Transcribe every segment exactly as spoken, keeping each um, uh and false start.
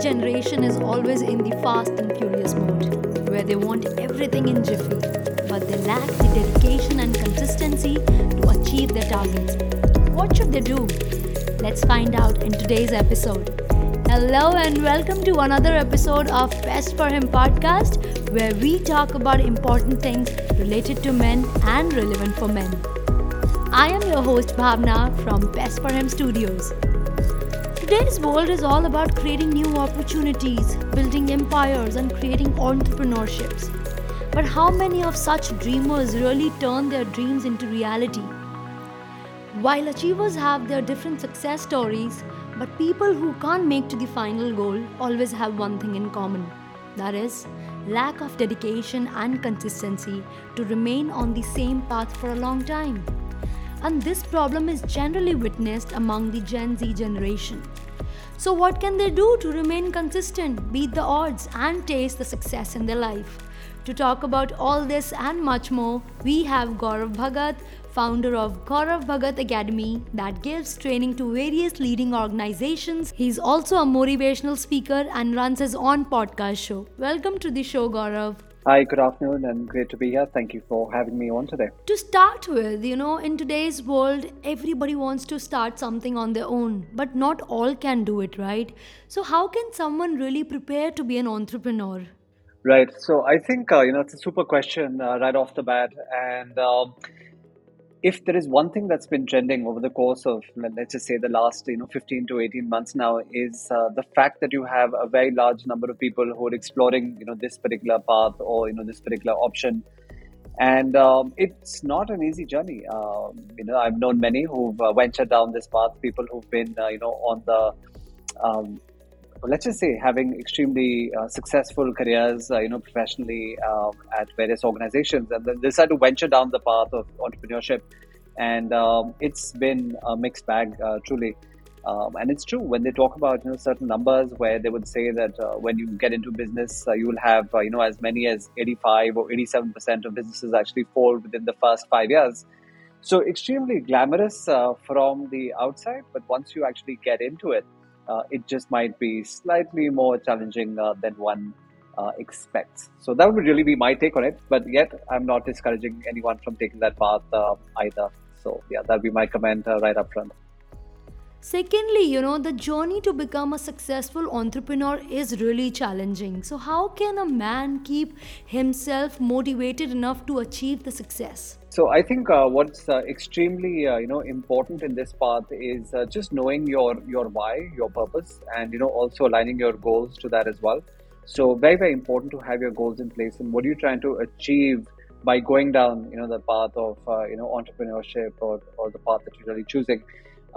generation is always in the fast and furious mode, where they want everything in jiffy, but they lack the dedication and consistency to achieve their targets. What should they do? Let's find out in today's episode. Hello and welcome to another episode of Best for Him podcast, where we talk about important things related to men and relevant for men. I am your host Bhavna from Best for Him Studios. Today's world is all about creating new opportunities, building empires, and creating entrepreneurships. But how many of such dreamers really turn their dreams into reality? While achievers have their different success stories, but people who can't make to the final goal always have one thing in common. That is, lack of dedication and consistency to remain on the same path for a long time. And this problem is generally witnessed among the Gen Z generation. So what can they do to remain consistent, beat the odds, and taste the success in their life? To talk about all this and much more, we have Gaurav Bhagat, founder of Gaurav Bhagat Academy that gives training to various leading organizations. He's also a motivational speaker and runs his own podcast show. Welcome to the show, Gaurav. Hi, good afternoon and great to be here. Thank you for having me on today. To start with, you know, in today's world, everybody wants to start something on their own, but not all can do it, right? So how can someone really prepare to be an entrepreneur? Right. So I think, uh, you know, it's a super question uh, right off the bat. And um, if there is one thing that's been trending over the course of, let's just say, the last, you know, fifteen to eighteen months now is uh, the fact that you have a very large number of people who are exploring, you know, this particular path or, you know, this particular option. And um, it's not an easy journey. Um, you know, I've known many who've uh, ventured down this path, people who've been, uh, you know, on the... Um, let's just say having extremely uh, successful careers, uh, you know, professionally um, at various organizations, and then decide to venture down the path of entrepreneurship. And um, it's been a mixed bag, uh, truly. Um, and it's true when they talk about, you know, certain numbers where they would say that uh, when you get into business, uh, you will have, uh, you know, as many as eighty-five or eighty-seven percent of businesses actually fall within the first five years. So extremely glamorous uh, from the outside, but once you actually get into it, Uh, it just might be slightly more challenging uh, than one uh, expects. So that would really be my take on it. But yet, I'm not discouraging anyone from taking that path uh, either. So yeah, that'd be my comment uh, right up front. Secondly, you know, the journey to become a successful entrepreneur is really challenging. So how can a man keep himself motivated enough to achieve the success? So I think uh, what's uh, extremely, uh, you know, important in this path is uh, just knowing your, your why, your purpose, and, you know, also aligning your goals to that as well. So very, very important to have your goals in place. And what are you trying to achieve by going down, you know, the path of, uh, you know, entrepreneurship or, or the path that you're really choosing?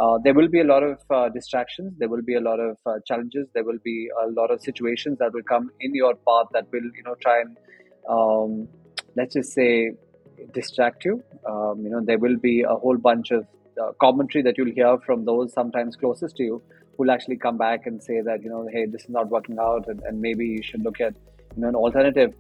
Uh, there will be a lot of uh, distractions, there will be a lot of uh, challenges, there will be a lot of situations that will come in your path that will, you know, try and, um, let's just say, distract you. Um, you know, there will be a whole bunch of uh, commentary that you'll hear from those sometimes closest to you who'll actually come back and say that, you know, hey, this is not working out and, and maybe you should look at, you know, an alternative.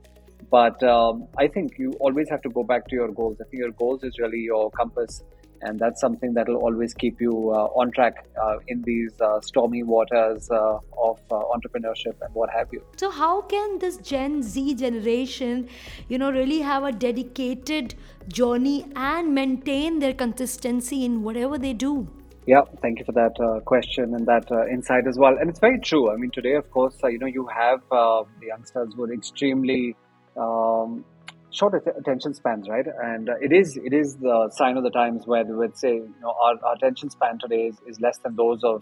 But um, I think you always have to go back to your goals. I think your goals is really your compass. And that's something that will always keep you uh, on track uh, in these uh, stormy waters uh, of uh, entrepreneurship and what have you. So how can this Gen Z generation, you know, really have a dedicated journey and maintain their consistency in whatever they do? Yeah, thank you for that uh, question and that uh, insight as well. And it's very true. I mean, today, of course, uh, you know, you have uh, the youngsters who are extremely... Um, short attention spans, right? And uh, it is it is the sign of the times where we would say, you know, our, our attention span today is, is less than those of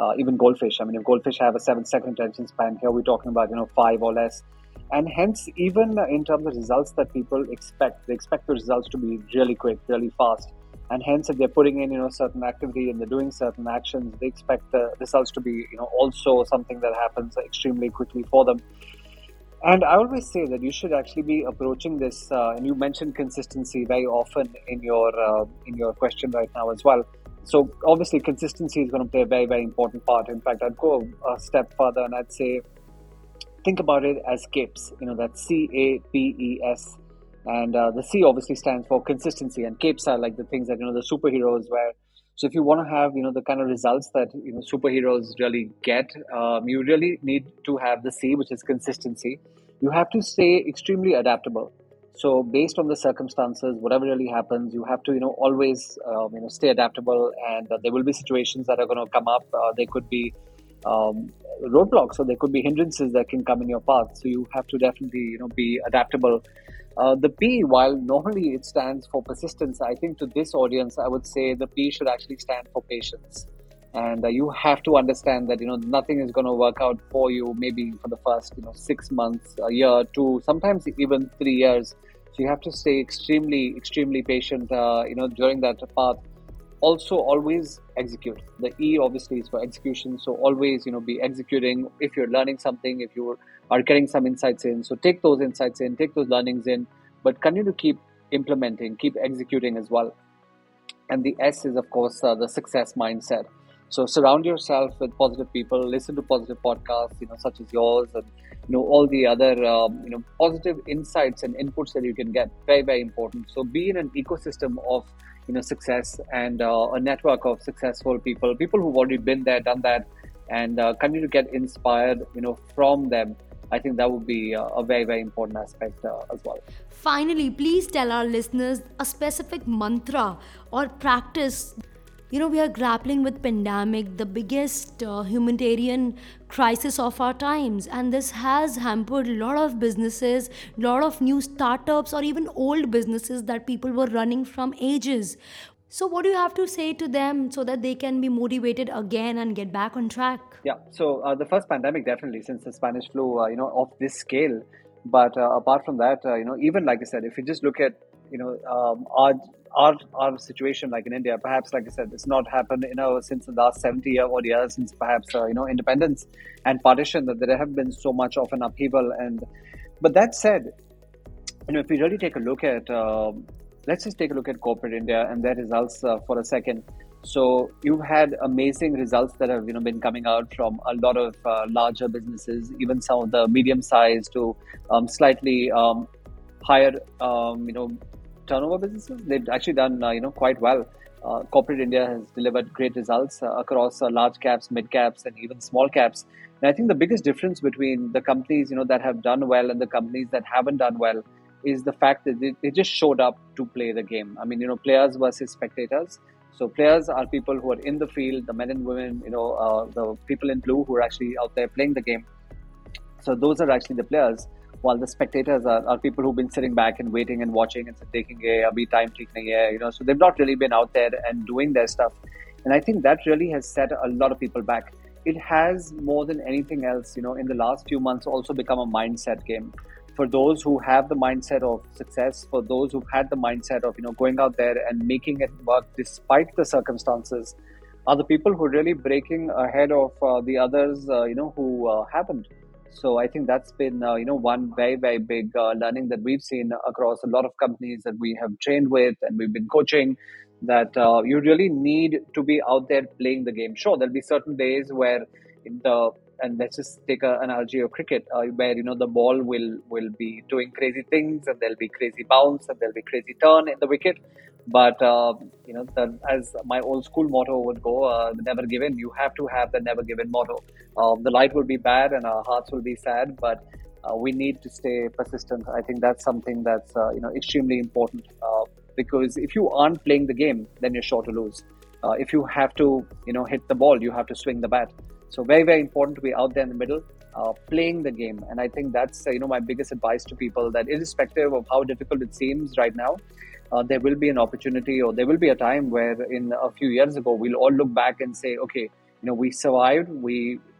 uh, even goldfish. I mean, if goldfish have a seven-second attention span, here we're talking about, you know, five or less. And hence, even in terms of results that people expect, they expect the results to be really quick, really fast. And hence, if they're putting in, you know, certain activity and they're doing certain actions, they expect the results to be, you know, also something that happens extremely quickly for them. And I always say that you should actually be approaching this, uh, and you mentioned consistency very often in your uh, in your question right now as well. So obviously consistency is going to play a very, very important part. In fact, I'd go a step further and I'd say, think about it as CAPES, you know, that's C A P E S. And uh, the C obviously stands for consistency, and CAPES are like the things that, you know, the superheroes wear. So if you want to have, you know, the kind of results that, you know, superheroes really get, um, you really need to have the C, which is consistency. You have to stay extremely adaptable. So based on the circumstances, whatever really happens, you have to, you know, always, um, you know, stay adaptable. And uh, there will be situations that are going to come up. Uh, there could be um, roadblocks, or there could be hindrances that can come in your path. So you have to definitely, you know, be adaptable. Uh, the P, while normally it stands for persistence, I think to this audience, I would say the P should actually stand for patience. And uh, you have to understand that, you know, nothing is going to work out for you, maybe for the first, you know, six months, a year, two, sometimes even three years. So you have to stay extremely, extremely patient, uh, you know, during that path. Also, always execute. The E obviously is for execution. So always, you know, be executing. If you're learning something, if you are getting some insights in, so take those insights in, take those learnings in, but continue to keep implementing, keep executing as well. And the S is, of course, uh, the success mindset. So surround yourself with positive people, listen to positive podcasts, you know, such as yours, and, you know, all the other, um, you know, positive insights and inputs that you can get. Very, very important. So be in an ecosystem of, you know, success and uh, a network of successful people, people who've already been there, done that, and uh, continue to get inspired, you know, from them. I think that would be uh, a very, very important aspect uh, as well. Finally, please tell our listeners a specific mantra or practice. You know, we are grappling with pandemic, the biggest uh, humanitarian crisis of our times. And this has hampered a lot of businesses, a lot of new startups or even old businesses that people were running from ages. So what do you have to say to them so that they can be motivated again and get back on track? Yeah, so uh, the first pandemic, definitely, since the Spanish flu, uh, you know, of this scale. But uh, apart from that, uh, you know, even like I said, if you just look at, you know, um, our Our, our situation, like in India, perhaps, like I said, it's not happened, you know, since the last seventy year odd years, since perhaps, uh, you know, independence and partition, that there have been so much of an upheaval. And but that said, you know, if we really take a look at, um, let's just take a look at corporate India and their results uh, for a second. So you've had amazing results that have, you know, been coming out from a lot of uh, larger businesses, even some of the medium sized to um, slightly um, higher, um, you know, turnover businesses. They've actually done, uh, you know, quite well. Uh, corporate India has delivered great results uh, across uh, large caps, mid caps, and even small caps. And I think the biggest difference between the companies, you know, that have done well and the companies that haven't done well is the fact that they, they just showed up to play the game. I mean, you know, players versus spectators. So players are people who are in the field, the men and women, you know, uh, the people in blue who are actually out there playing the game. So those are actually the players. While the spectators are, are people who've been sitting back and waiting and watching and taking a abhi time taking a, you know, so they've not really been out there and doing their stuff. And I think that really has set a lot of people back. It has, more than anything else, you know, in the last few months also become a mindset game. For those who have the mindset of success, for those who've had the mindset of, you know, going out there and making it work despite the circumstances, are the people who are really breaking ahead of uh, the others, uh, you know, who uh, haven't. So I think that's been, uh, you know, one very, very big uh, learning that we've seen across a lot of companies that we have trained with and we've been coaching, that uh, you really need to be out there playing the game. Sure, there'll be certain days where the, and let's just take an analogy of cricket, uh, where, you know, the ball will, will be doing crazy things and there'll be crazy bounce and there'll be crazy turn in the wicket. But, uh, you know, the, as my old school motto would go, uh, never give in. You have to have the never give in motto. Um, the light will be bad and our hearts will be sad, but uh, we need to stay persistent. I think that's something that's, uh, you know, extremely important, uh, because if you aren't playing the game, then you're sure to lose. Uh, if you have to, you know, hit the ball, you have to swing the bat. So very, very important to be out there in the middle, uh, playing the game. And I think that's, uh, you know, my biggest advice to people, that irrespective of how difficult it seems right now, Uh, there will be an opportunity, or there will be a time where in a few years ago, we'll all look back and say, okay, you know, we survived, we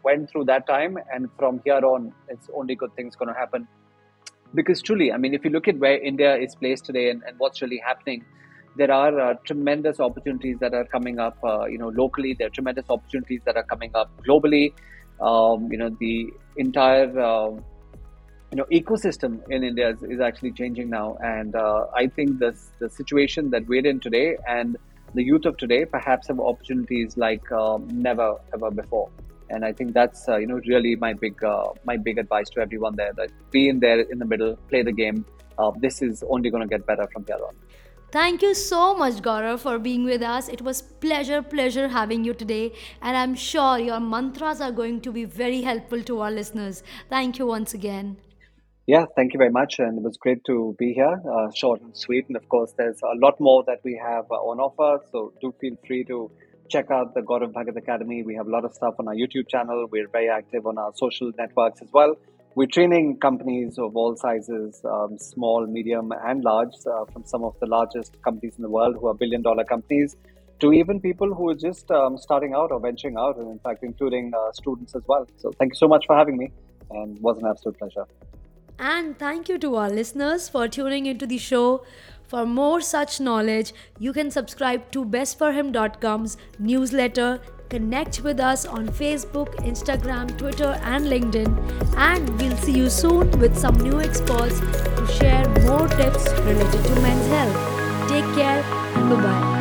went through that time, and from here on, it's only good things going to happen. Because truly, I mean, if you look at where India is placed today and, and what's really happening, there are uh, tremendous opportunities that are coming up, uh, you know, locally. There are tremendous opportunities that are coming up globally. Um, you know, the entire... Uh, You know, ecosystem in India is, is actually changing now. And uh, I think this, the situation that we're in today and the youth of today perhaps have opportunities like um, never, ever before. And I think that's, uh, you know, really my big uh, my big advice to everyone there, that be in there in the middle, play the game. Uh, this is only going to get better from here on. Thank you so much, Gaurav, for being with us. It was pleasure, pleasure having you today. And I'm sure your mantras are going to be very helpful to our listeners. Thank you once again. Yeah, thank you very much. And it was great to be here. Uh, short and sweet. And of course, there's a lot more that we have uh, on offer. So do feel free to check out the Gaurav Bhagat Academy. We have a lot of stuff on our YouTube channel. We're very active on our social networks as well. We're training companies of all sizes, um, small, medium, and large, uh, from some of the largest companies in the world who are billion dollar companies to even people who are just um, starting out or venturing out, and in fact, including uh, students as well. So thank you so much for having me, and it was an absolute pleasure. And thank you to our listeners for tuning into the show. For more such knowledge, you can subscribe to best for him dot com's newsletter. Connect with us on Facebook, Instagram, Twitter, and LinkedIn. And we'll see you soon with some new experts to share more tips related to men's health. Take care and bye-bye.